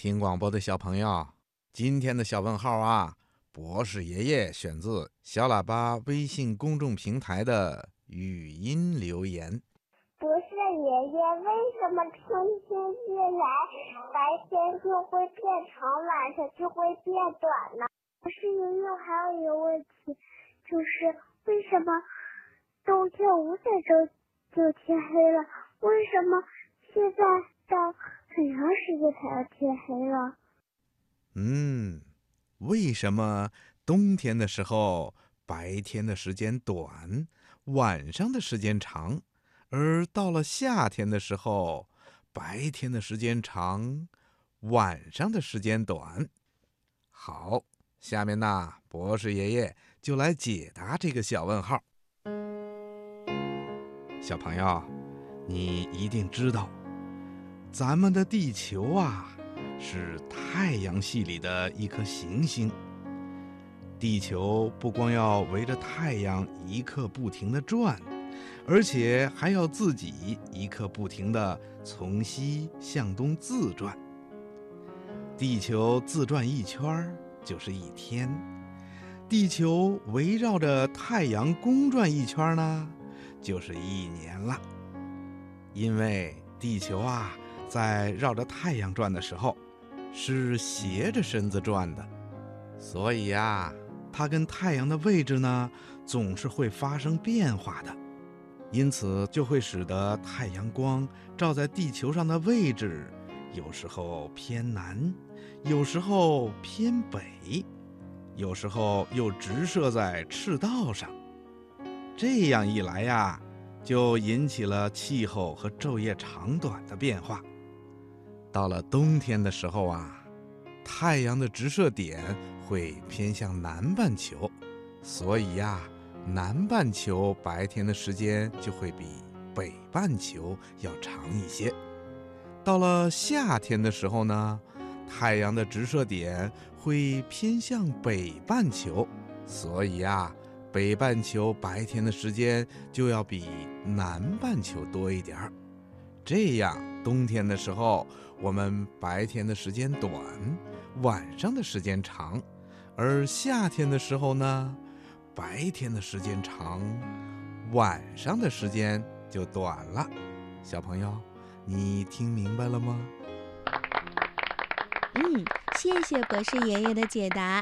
听广播的小朋友，今天的小问号啊，博士爷爷选自小喇叭微信公众平台的语音留言。博士爷爷，为什么春天一来，白天就会变长，晚上就会变短呢？博士爷爷还有一个问题，就是为什么冬天5点钟就天黑了？为什么现在到很长时间才要天黑了？为什么冬天的时候白天的时间短，晚上的时间长，而到了夏天的时候白天的时间长，晚上的时间短？好，下面呢，博士爷爷就来解答这个小问号。小朋友，你一定知道咱们的地球啊是太阳系里的一颗行星。地球不光要围着太阳一刻不停地转，而且还要自己一刻不停地从西向东自转。地球自转一圈就是一天，地球围绕着太阳公转一圈呢就是1年了。因为地球啊在绕着太阳转的时候是斜着身子转的，所以啊它跟太阳的位置呢总是会发生变化的，因此就会使得太阳光照在地球上的位置有时候偏南，有时候偏北，有时候又直射在赤道上。这样一来呀就引起了气候和昼夜长短的变化。到了冬天的时候啊，太阳的直射点会偏向南半球，所以啊，南半球白天的时间就会比北半球要长一些。到了夏天的时候呢，太阳的直射点会偏向北半球，所以啊，北半球白天的时间就要比南半球多一点。这样冬天的时候我们白天的时间短，晚上的时间长，而夏天的时候呢，白天的时间长，晚上的时间就短了。小朋友，你听明白了吗？谢谢博士爷爷的解答。